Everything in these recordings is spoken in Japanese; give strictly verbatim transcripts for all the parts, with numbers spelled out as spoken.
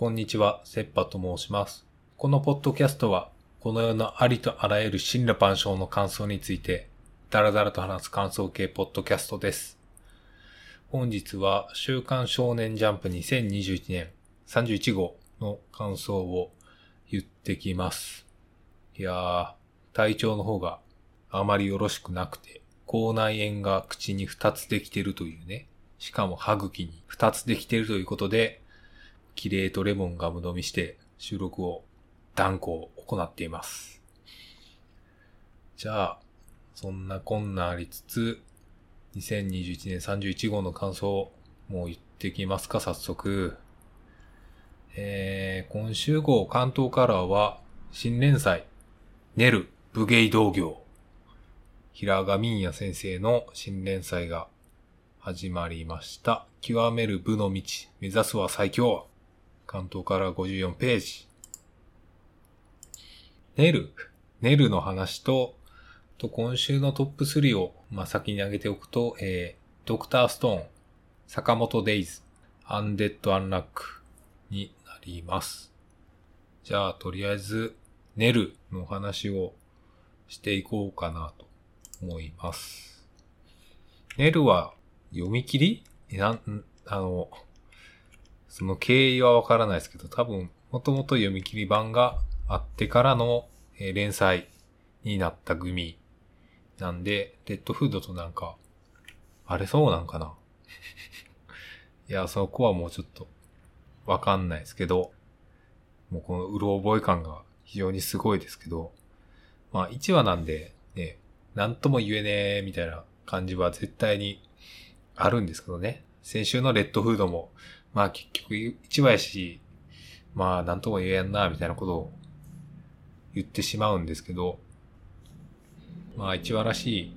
こんにちは、セッパと申します。このポッドキャストは、この世のありとあらゆる森羅万象の感想について、だらだらと話す感想系ポッドキャストです。本日は、週刊少年ジャンプにせんにじゅういちねんさんじゅういちごうの感想を言ってきます。いやー、体調の方があまりよろしくなくて、口内炎が口にふたつできてるというね、しかも歯茎にふたつできてるということで、キレイとレモンガム飲みして収録を断行行っています。じゃあ、そんなこんなありつつ、にせんにじゅういちねんさんじゅういちごうの感想をもう言ってきますか、早速。えー、今週号関東カラーは、新連載、ネル、武芸道業。平賀民也先生の新連載が始まりました。極める武の道、目指すは最強。関東カラーごじゅうよんページ。ネル、ネルの話と、と今週のトップスリーを、まあ、先に挙げておくと、えー、ドクターストーン、坂本デイズ、アンデッドアンラックになります。じゃあ、とりあえず、ネルの話をしていこうかなと思います。ネルは読み切り？え、なん、あの、その経緯はわからないですけど、多分、もともと読み切り版があってからの、えー、連載になった組なんで、レッドフードとなんか、あれそうなんかな？いや、そこはもうちょっとわかんないですけど、もうこのうろ覚え感が非常にすごいですけど、まあいちわなんでね、なんとも言えねえみたいな感じは絶対にあるんですけどね。先週のレッドフードも、まあ結局いちわやし、まあなんとも言えんなみたいなことを言ってしまうんですけど、まあいちわらし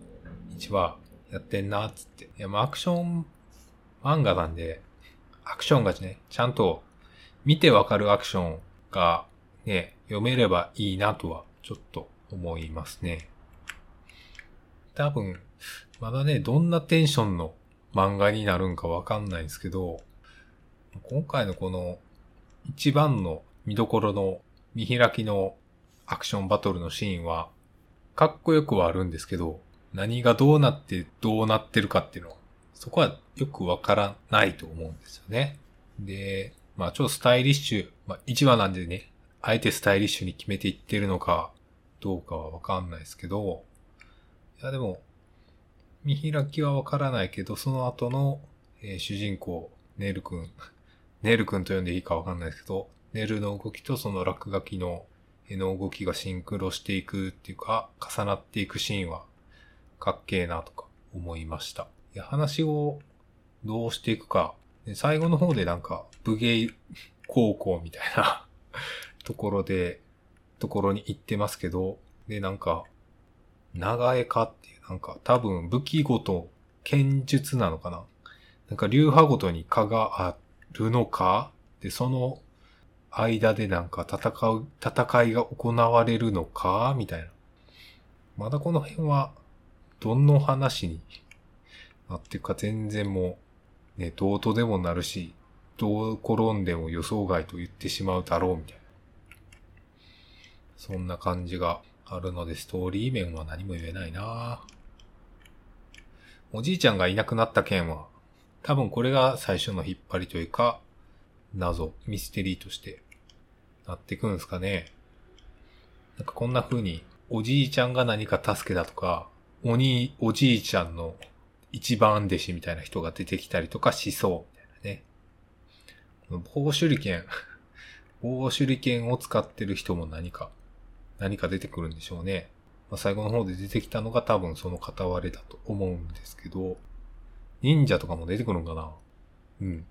いいちわやってんなーつって。いや、まあアクション漫画なんで、アクションがね、ちゃんと見てわかるアクションがね、読めればいいなとはちょっと思いますね。多分、まだね、どんなテンションの漫画になるんかわかんないですけど、今回のこの一番の見どころの見開きのアクションバトルのシーンは、かっこよくはあるんですけど、何がどうなってどうなってるかっていうのは、そこはよくわからないと思うんですよね。で、まあちょっとスタイリッシュ、まあいちわなんでね、あえてスタイリッシュに決めていってるのかどうかはわかんないですけど、いやでも、見開きはわからないけど、その後の、えー、主人公、ネル君、ネル君と呼んでいいかわかんないですけど、ネルの動きとその落書きの絵の動きがシンクロしていくっていうか、重なっていくシーンはかっけえなとか思いました。いや、話をどうしていくか。で、最後の方でなんか、武芸高校みたいなところで、ところに行ってますけど、で、なんか、長江かっていう、なんか、多分武器ごと、剣術なのかな。なんか、流派ごとに科があるのかで、その間でなんか戦う、戦いが行われるのかみたいな。まだこの辺は、どんな話に、なっていうか全然もう、ね、どうとでもなるし、どう転んでも予想外と言ってしまうだろうみたいな。そんな感じがあるので、ストーリー面は何も言えないな。おじいちゃんがいなくなった件は、多分これが最初の引っ張りというか、謎、ミステリーとしてなっていくんですかね。なんかこんな風に、おじいちゃんが何か助けだとか、おに、おじいちゃんの一番弟子みたいな人が出てきたりとかしそうみたいなね。棒手裏剣、棒手裏剣を使ってる人も何か何か出てくるんでしょうね。まあ、最後の方で出てきたのが多分その片割れだと思うんですけど、忍者とかも出てくるんかな。うん。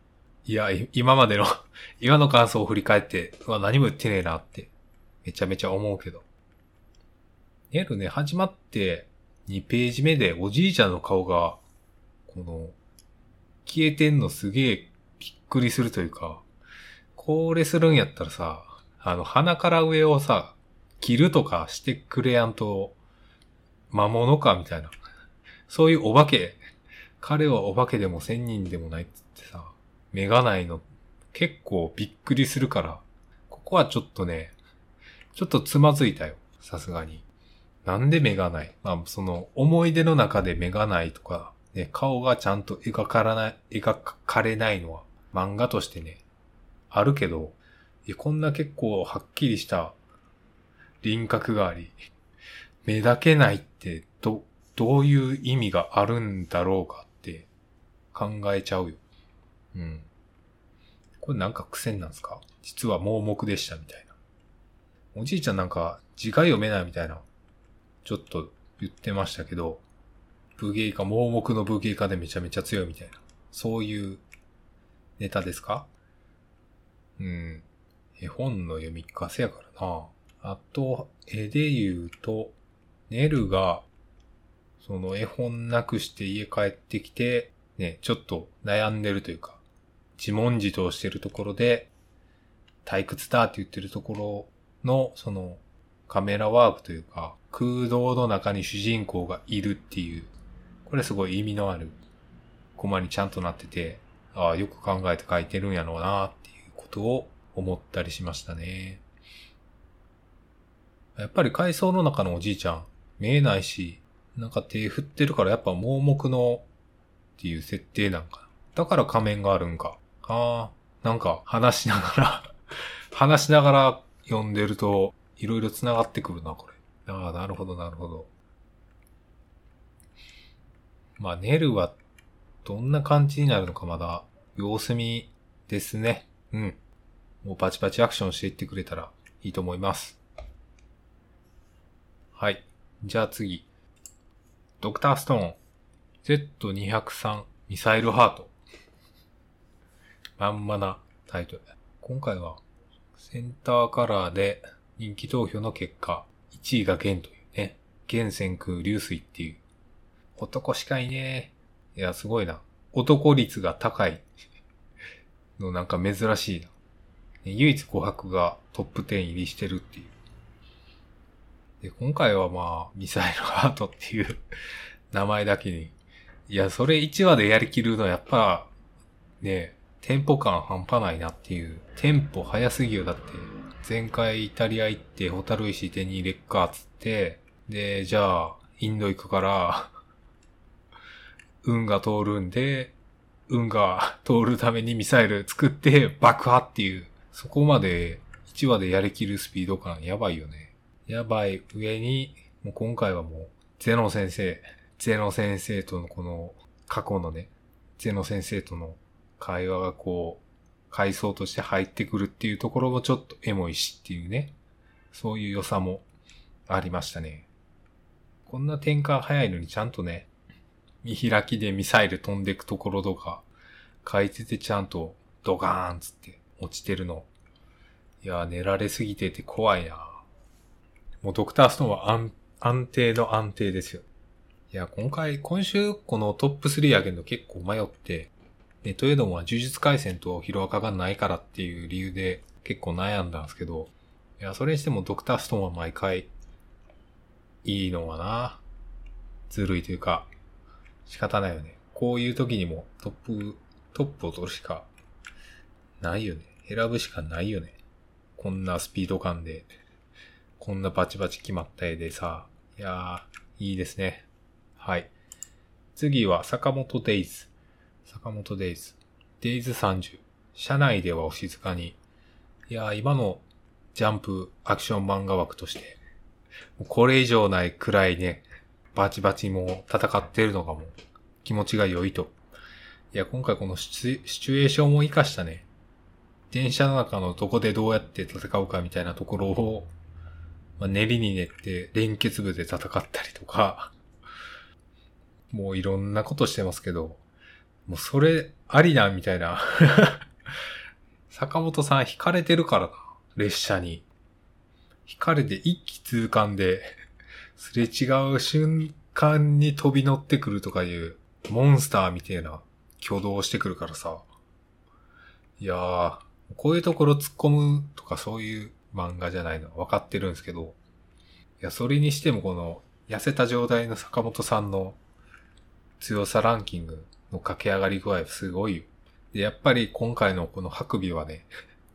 いやい今までの今の感想を振り返って、うわ何も言ってねえなってめちゃめちゃ思うけど。ネルね、始まってにページめでおじいちゃんの顔がこの、消えてんのすげえびっくりするというか、これするんやったらさ、あの、鼻から上をさ、切るとかしてくれやんと、魔物かみたいな。そういうお化け、彼はお化けでも仙人でもないって言ってさ、メガナイの結構びっくりするから、ここはちょっとね、ちょっとつまずいたよ。さすがに。なんで目がない。まあ、その思い出の中で目がないとか、ね、顔がちゃんと描かない、描かれないのは漫画としてね、あるけど、こんな結構はっきりした輪郭があり、目だけないってど、どういう意味があるんだろうかって考えちゃうよ。うん。これなんか癖なんですか？実は盲目でしたみたいな。おじいちゃんなんか字が読めないみたいな、ちょっと言ってましたけど、武芸家、盲目の武芸家でめちゃめちゃ強いみたいな。そういうネタですか？うん。絵本の読み聞かせやからな。あと、絵で言うと、ネルが、その絵本なくして家帰ってきて、ね、ちょっと悩んでるというか、自問自答してるところで、退屈だって言ってるところの、その、カメラワークというか、空洞の中に主人公がいるっていう、これすごい意味のあるコマにちゃんとなってて、ああ、よく考えて書いてるんやろうなっていうことを思ったりしましたね。やっぱり階層の中のおじいちゃん、見えないし、なんか手振ってるからやっぱ盲目のっていう設定なんかな。だから仮面があるんか。ああ、なんか話しながら、話しながら読んでるといろいろ繋がってくるな、これ。ああ、なるほど、なるほど。まあ、ネルはどんな感じになるのかまだ様子見ですね。うん。もうバチバチアクションしていってくれたらいいと思います。はい。じゃあ次。ドクターストーン。ゼットにひゃくさん ミサイルハート。まんまなタイトル。今回はセンターカラーで人気投票の結果、いちいがゲンというね。ゲン先空流水っていう。男しかいねえ。いや、すごいな。男率が高いのなんか珍しいな。唯一琥珀がトップじゅう入りしてるっていう。で、今回はまあ、ミサイルハートっていう名前だけに。いや、それいちわでやりきるのはやっぱ、ね、テンポ感半端ないなっていう。テンポ早すぎよ。だって、前回イタリア行って、ホタル石手に入れっか、つって。で、じゃあ、インド行くから、運が通るんで、運が通るためにミサイル作って爆破っていう。そこまでいちわでやりきるスピード感やばいよね。やばい上に、もう今回はもう、ゼノ先生、ゼノ先生とのこの、過去のね、ゼノ先生との会話がこう、回想として入ってくるっていうところもちょっとエモいしっていうね、そういう良さもありましたね。こんな展開早いのにちゃんとね、見開きでミサイル飛んでくところとか、書いててちゃんとドガーンつって落ちてるの。いやー、寝られすぎてて怖いな。もうドクターストーンは安、安定の安定ですよ。いや、今回、今週、このトップスリー上げるの結構迷って、ね、というのも呪術廻戦とヒロアカがないからっていう理由で結構悩んだんですけど、いや、それにしてもドクターストーンは毎回、いいのはな、ずるいというか、仕方ないよね。こういう時にもトップ、トップを取るしかないよね。選ぶしかないよね。こんなスピード感で。こんなバチバチ決まった絵でさ、いやー、いいですね。はい。次は、坂本デイズ。坂本デイズ。デイズさんじゅう。社内ではお静かに。いやー、今のジャンプアクション漫画枠として、これ以上ないくらいね、バチバチもう戦ってるのがもう気持ちが良いと。いや、今回このシチュ、シチュエーションを生かしたね、電車の中のどこでどうやって戦うかみたいなところを、まあ、練りに練って連結部で戦ったりとか、もういろんなことしてますけど、もうそれありなみたいな坂本さん惹かれてるからな、列車に惹かれて一気通貫ですれ違う瞬間に飛び乗ってくるとかいうモンスターみたいな挙動をしてくるからさ、いやー、こういうところ突っ込むとかそういう漫画じゃないのは分かってるんですけど、いや、それにしてもこの痩せた状態の坂本さんの強さランキングの駆け上がり具合すごいよ。で、やっぱり今回のこの白尾はね、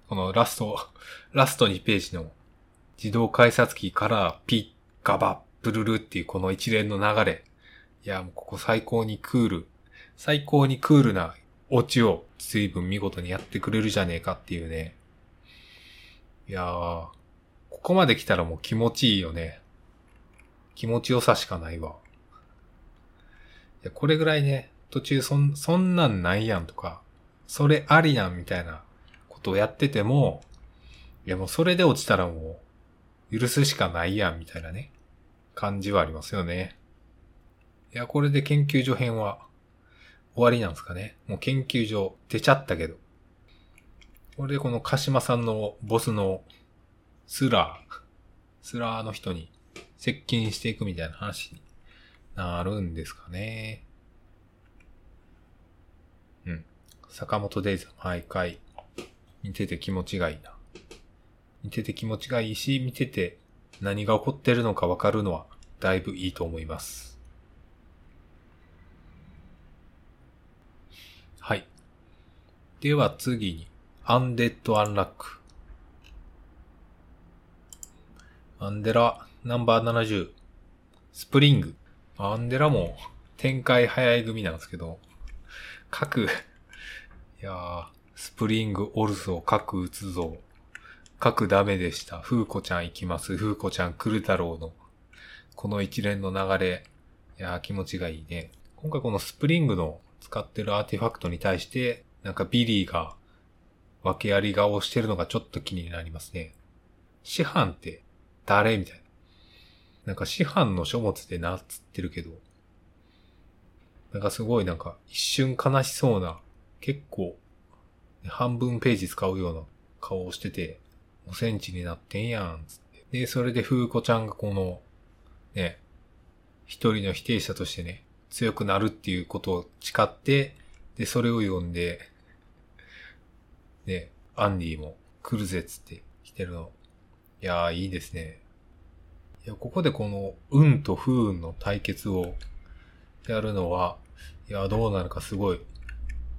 このラスト、ラストにページの自動改札機からピッ、ガバ、ブルルっていうこの一連の流れ。いや、もうここ最高にクール、最高にクールなオチを随分見事にやってくれるじゃねえかっていうね。いやー、ここまで来たらもう気持ちいいよね。気持ちよさしかないわ。いや、これぐらいね、途中そん、そんなんないやんとか、それありやんみたいなことをやってても、いやもうそれで落ちたらもう許すしかないやんみたいなね、感じはありますよね。いや、これで研究所編は終わりなんですかね。もう研究所出ちゃったけど。これでこの鹿島さんのボスのスラー、スラーの人に接近していくみたいな話になるんですかね。うん。坂本デイズ毎回見てて気持ちがいいな。見てて気持ちがいいし、見てて何が起こってるのかわかるのはだいぶいいと思います。はい。では次に。アンデッド・アンラック。アンデラ、ナンバーななじゅう。スプリング。アンデラも展開早い組なんですけど、核。いやー、スプリング、オルソ、核打つぞ。核ダメでした。フーコちゃん行きます。フーコちゃん来るだろうの。この一連の流れ。いやー、気持ちがいいね。今回このスプリングの使ってるアーティファクトに対して、なんかビリーが、訳あり顔をしてるのがちょっと気になりますね。師範って誰みたいな。なんか師範の書物でなっつってるけど、なんかすごいなんか一瞬悲しそうな、結構半分ページ使うような顔をしてて、ごセンチになってんやんつって。で、それで風子ちゃんがこのね、一人の否定者としてね、強くなるっていうことを誓って、でそれを読んで。で、アンディも来るぜっつって来てるの。いやー、いいですね。いや、ここでこの運と不運の対決をやるのは、いや、どうなるかすごい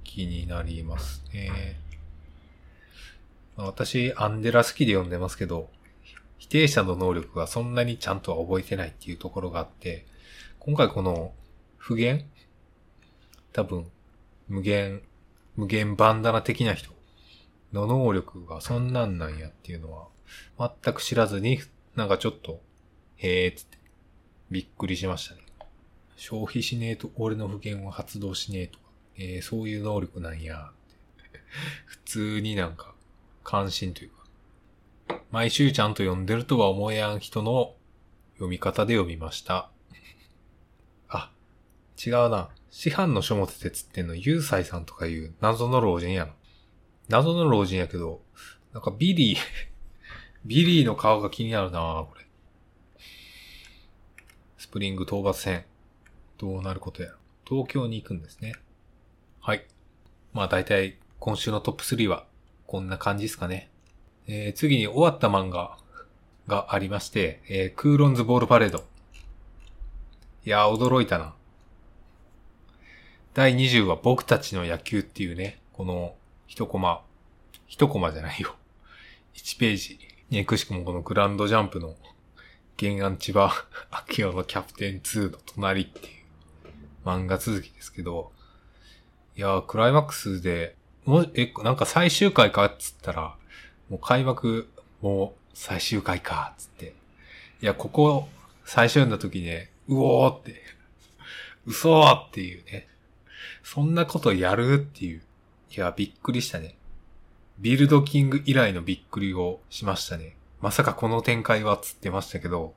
気になりますね。まあ、私、アンデラ好きで読んでますけど、否定者の能力がそんなにちゃんとは覚えてないっていうところがあって、今回この不言？多分、無限、無限バンダナ的な人。の能力がそんなんなんやっていうのは全く知らずに、なんかちょっとへーっつってびっくりしましたね。消費しねえと俺の不言を発動しねえとか、えー、そういう能力なんやって普通になんか関心というか、毎週ちゃんと読んでるとは思えやん人の読み方で読みましたあ、違うな、師範の書物でつってんのユーサイさんとかいう謎の老人やな。謎の老人やけど、なんかビリー、ビリーの顔が気になるなぁ、これ。スプリング討伐戦。どうなることやら。東京に行くんですね。はい。まあ大体、今週のトップスリーは、こんな感じですかね。えー、次に終わった漫画がありまして、えー、クーロンズボールパレード。いやー、驚いたな。だいにじゅうは僕たちの野球っていうね、この、一コマ、一コマじゃないよ。一ページ。ね、くしくもこのグランドジャンプの原案千葉明夫のキャプテンツーの隣っていう漫画続きですけど。いやー、クライマックスで、もう、え、なんか最終回かっつったら、もう開幕、もう最終回かっつって。いや、ここ、最初読んだ時ね、うおーって、嘘ーっていうね。そんなことやるっていう。いや、びっくりしたね。ビルドキング以来のびっくりをしましたね。まさかこの展開はつってましたけど、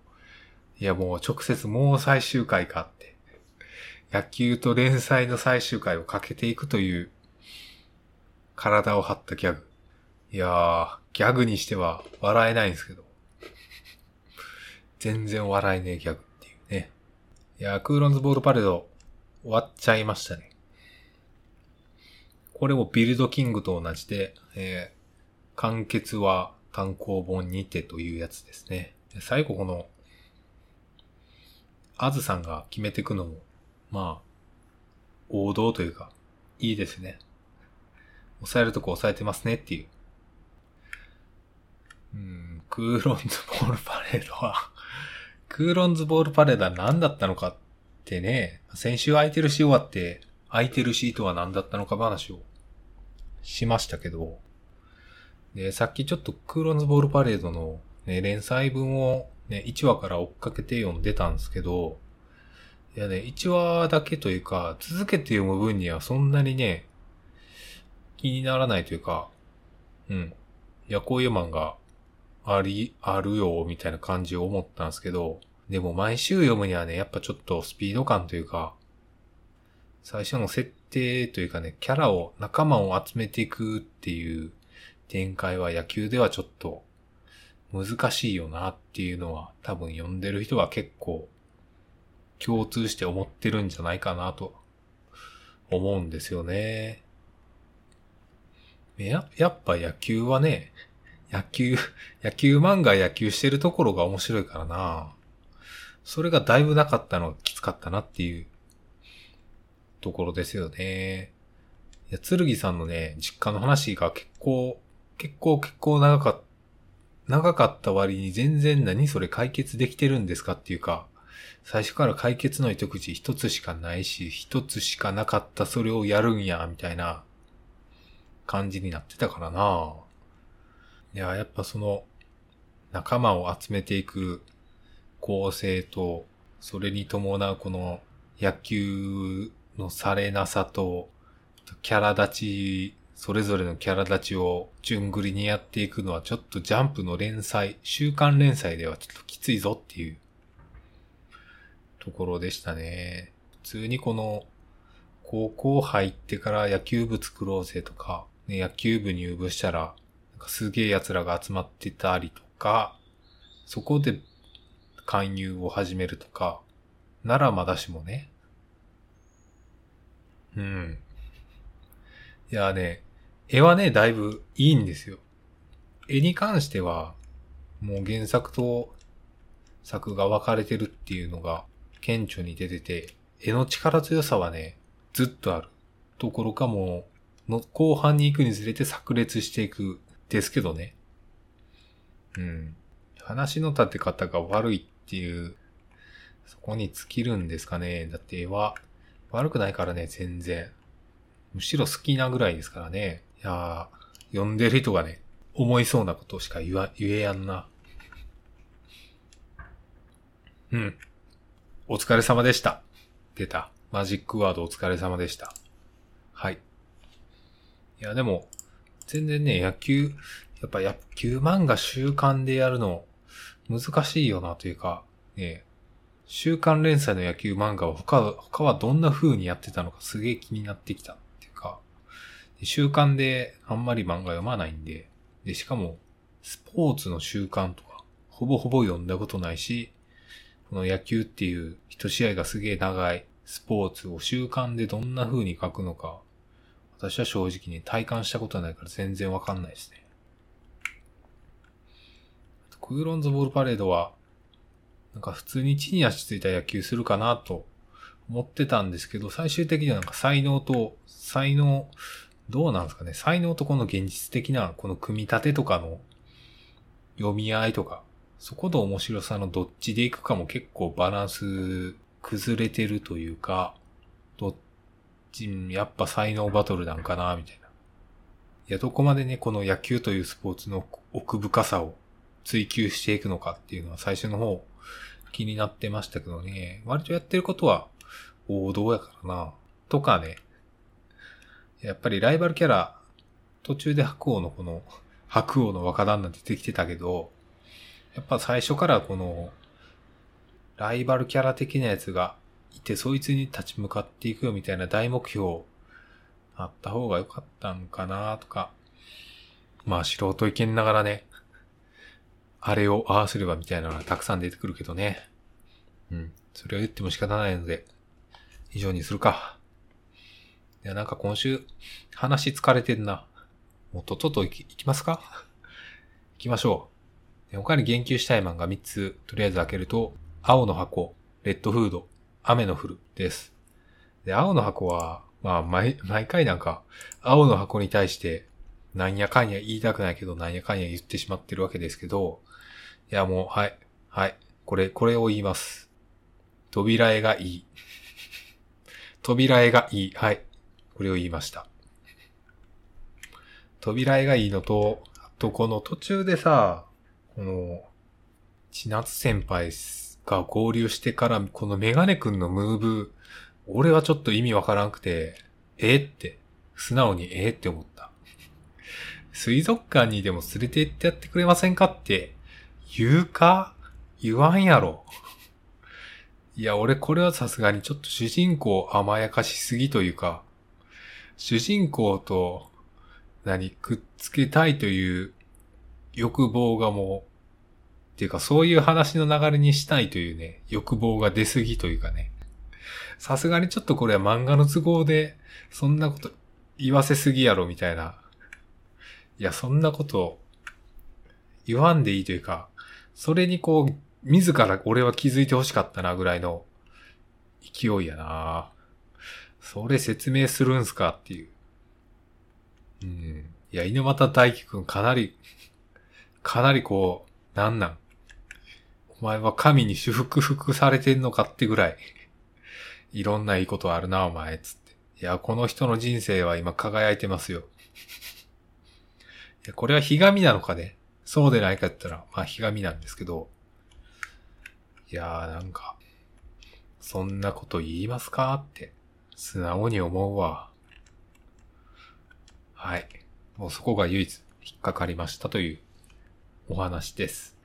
いやもう直接もう最終回かって。野球と連載の最終回をかけていくという、体を張ったギャグ。いやー、ギャグにしては笑えないんですけど。全然笑えねえギャグっていうね。いやー、クーロンズボールパレード、終わっちゃいましたね。これもビルドキングと同じで、えー、完結は単行本にてというやつですね。最後この、あずさんが決めていくのも、まあ、王道というか、いいですね。抑えるとこ抑えてますねっていう。うん、クーロンズボールパレードは、クーロンズボールパレードは何だったのかってね、先週空いてるし終わって、空いてるシートは何だったのか話をしましたけど、で、さっきちょっとクーロンズボールパレードの、ね、連載分を、ね、いちわから追っかけて読んでたんですけど、いやね、いちわだけというか、続けて読む分にはそんなにね、気にならないというか、うん。いや、こういう漫画、あり、あるよ、みたいな感じを思ったんですけど、でも毎週読むにはね、やっぱちょっとスピード感というか、最初の設定というかね、キャラを、仲間を集めていくっていう展開は野球ではちょっと難しいよなっていうのは、多分読んでる人は結構共通して思ってるんじゃないかなと思うんですよね。や、やっぱ野球はね、野球、野球漫画野球してるところが面白いからな。それがだいぶなかったのがきつかったなっていうところですよね。いや、つるぎさんのね、実家の話が結構、結構結構長かった、長かった割に全然何それ解決できてるんですかっていうか、最初から解決の糸口一つしかないし、一つしかなかったそれをやるんや、みたいな感じになってたからな。いや、やっぱその仲間を集めていく構成と、それに伴うこの野球のされなさと、キャラ立ち、それぞれのキャラ立ちを順繰りにやっていくのはちょっとジャンプの連載、週刊連載ではちょっときついぞっていうところでしたね。普通にこの高校入ってから野球部作ろうぜとか、ね、野球部入部したらなんかすげえ奴らが集まってたりとか、そこで勧誘を始めるとか、ならまだしもね。うん。いやね、絵はね、だいぶいいんですよ。絵に関しては、もう原作と作が分かれてるっていうのが顕著に出てて、絵の力強さはね、ずっとあるところかもの後半に行くにつれて炸裂していくですけどね。うん。話の立て方が悪いっていう、そこに尽きるんですかね。だって絵は悪くないからね、全然。むしろ好きなぐらいですからね。いやー、読んでる人がね、思いそうなことしか言わ、言えやんな。うん。お疲れ様でした。出た。マジックワードお疲れ様でした。はい。いやでも、全然ね、野球、やっぱ野球漫画週刊でやるの難しいよなというか、ね、週刊連載の野球漫画は他、他はどんな風にやってたのかすげえ気になってきたっていうか、週刊であんまり漫画読まないんで、で、しかも、スポーツの週刊とか、ほぼほぼ読んだことないし、この野球っていう一試合がすげえ長いスポーツを習慣でどんな風に書くのか、私は正直に体感したことはないから全然わかんないですね。クーロンズボールパレードは、なんか普通に地に足ついた野球するかなと思ってたんですけど、最終的にはなんか才能と、才能、どうなんですかね、才能とこの現実的なこの組み立てとかの読み合いとか、そこと面白さのどっちでいくかも結構バランス崩れてるというか、どっち、やっぱ才能バトルなんかな、みたいな。いや、どこまでね、この野球というスポーツの奥深さを追求していくのかっていうのは最初の方気になってましたけどね。割とやってることは王道やからな。とかね。やっぱりライバルキャラ、途中で白鵬のこの、白鵬の若旦那出てきてたけど、やっぱ最初からこの、ライバルキャラ的なやつがいて、そいつに立ち向かっていくよみたいな大目標あった方が良かったんかなとか、まあ素人意見ながらね、あれをああすればみたいなのがたくさん出てくるけどね。うん、それを言っても仕方ないので以上にするか。いやなんか今週話疲れてんな。もうとっとと行き、行きますか。行きましょう。他に言及したい漫画みっつとりあえず開けると。青の箱、レッドフード、雨の降るです。で、青の箱はまあ毎、毎回なんか、青の箱に対して、なんやかんや言いたくないけど、なんやかんや言ってしまってるわけですけど、いやもう、はい、はい、これ、これを言います。扉絵がいい。扉絵がいい。はい。これを言いました。扉絵がいいのと、あとこの途中でさ、この、千夏先輩が合流してから、このメガネくんのムーブ、俺はちょっと意味わからんくて、えー、って、素直にえー、って思った。水族館にでも連れて行ってやってくれませんかって、言うか言わんやろ。いや、俺これはさすがにちょっと主人公甘やかしすぎというか、主人公と、何、くっつけたいという欲望がもう、っていうかそういう話の流れにしたいというね、欲望が出すぎというかね。さすがにちょっとこれは漫画の都合で、そんなこと言わせすぎやろみたいな。いや、そんなこと言わんでいいというか、それにこう、自ら俺は気づいて欲しかったなぐらいの勢いやな。それ説明するんすかっていう。うん。いや、猪俣大輝くんかなり、かなりこう、なんなん。お前は神に祝福されてんのかってぐらい。いろんないいことあるな、お前、つって。いや、この人の人生は今輝いてますよ。いや、これはひがみなのかね。そうでないかって言ったら、まあひがみなんですけど。いやーなんか、そんなこと言いますかって、素直に思うわ。はい。もうそこが唯一引っかかりましたというお話です。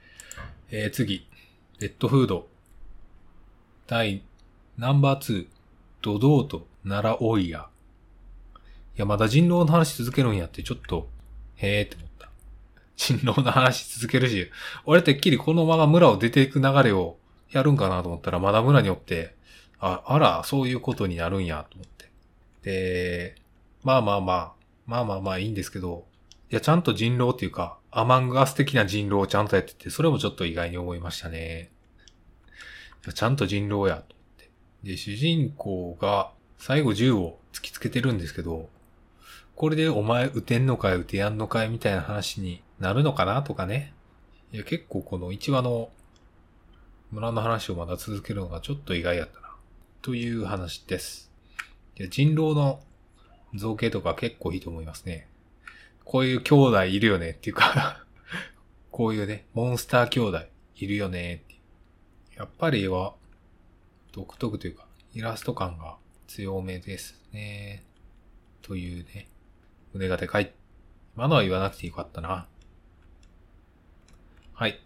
えー、次。レッドフード。第ナンバーツー。ドドーと奈良オイヤ。いや、まだ人狼の話続けるんやって、ちょっと、へーって思った。人狼の話続けるし、俺てっきりこのまま村を出ていく流れを、やるんかなと思ったら、まだ村におって、あ、あら、そういうことになるんや、と思って。で、まあまあまあ、まあまあまあいいんですけど、いや、ちゃんと人狼っていうか、アマングアス的な人狼をちゃんとやってて、それもちょっと意外に思いましたね。ちゃんと人狼や、と思って。で、主人公が、最後銃を突きつけてるんですけど、これでお前撃てんのかい、撃てやんのかい、みたいな話になるのかな、とかね。いや、結構このいちわの、村の話をまだ続けるのがちょっと意外やったなという話です。いや人狼の造形とか結構いいと思いますね。こういう兄弟いるよねっていうか、こういうねモンスター兄弟いるよねっていう。やっぱり絵は独特というかイラスト感が強めですねというね胸がでかい。今のは言わなくてよかったな。はい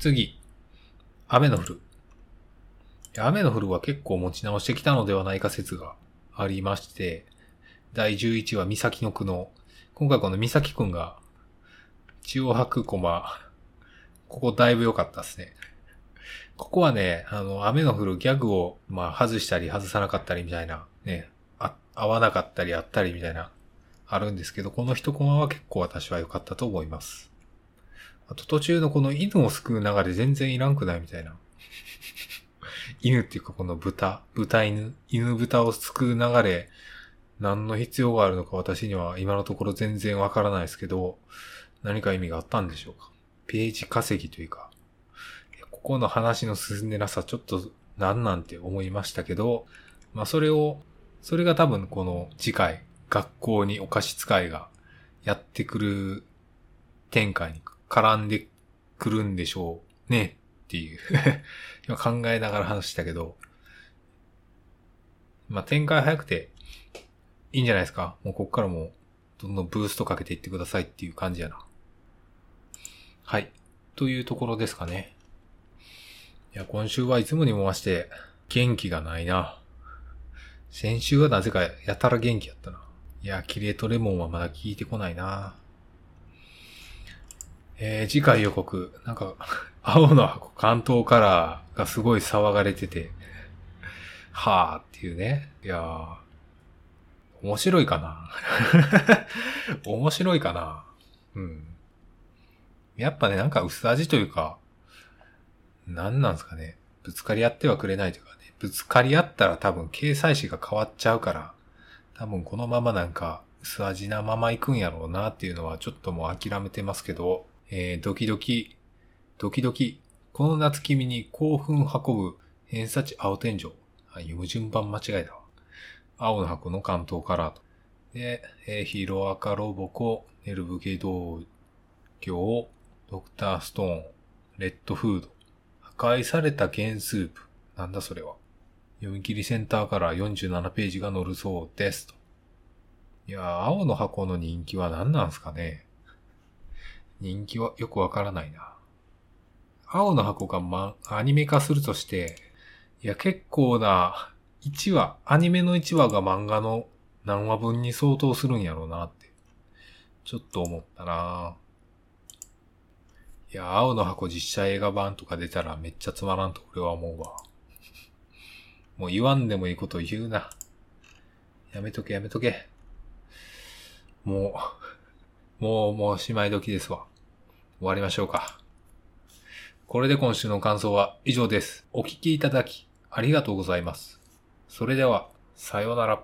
次。雨の降る。雨の降るは結構持ち直してきたのではないか説がありまして、だいじゅういちわ三崎の苦悩。今回この三崎くんが、血を吐く駒、ここだいぶ良かったですね。ここはね、あの、雨の降るギャグを、まあ、外したり外さなかったりみたいな、ね、あ、合わなかったりあったりみたいな、あるんですけど、この一コマは結構私は良かったと思います。あと途中のこの犬を救う流れ全然いらんくないみたいな。犬っていうかこの豚、豚犬、犬豚を救う流れ、何の必要があるのか私には今のところ全然わからないですけど、何か意味があったんでしょうか。ページ稼ぎというか、ここの話の進んでなさちょっとなんなんて思いましたけど、まあそれを、それが多分この次回、学校にお菓子使いがやってくる展開に、絡んでくるんでしょうねっていう今考えながら話したけど、まあ、展開早くていいんじゃないですか。もうこっからもどんどんブーストかけていってくださいっていう感じやな。はいというところですかね。いや今週はいつもにも増して元気がないな。先週はなぜかやたら元気やったな。いやキレートレモンはまだ効いてこないな。えー、次回予告。なんか、青の箱関東カラーがすごい騒がれてて、はぁーっていうね。いやー、面白いかな面白いかなうん。やっぱね、なんか薄味というか、なんなんですかね。ぶつかり合ってはくれないというかね。ぶつかり合ったら多分掲載誌が変わっちゃうから、多分このままなんか薄味なまま行くんやろうなっていうのはちょっともう諦めてますけど、えー、ドキドキ、ドキドキ、この夏君に興奮運ぶ偏差値青天井。あ、読む順番間違えたわ。青の箱の関東カラーと。で、えー、ヒロアカロボコ、ネルブゲ同郷、ドクターストーン、レッドフード、破壊された剣スープ。なんだそれは。読み切りセンターからよんじゅうななページが載るそうですと。いやー、青の箱の人気は何なんすかね。人気はよくわからないな。青の箱がま、アニメ化するとして、いや結構な、いちわ、アニメのいちわが漫画の何話分に相当するんやろうなって、ちょっと思ったな。いや、青の箱実写映画版とか出たらめっちゃつまらんと俺は思うわ。もう言わんでもいいこと言うな。やめとけやめとけ。もう、もうもうしまい時ですわ。終わりましょうか。これで今週の感想は以上です。お聞きいただきありがとうございます。それでは、さようなら。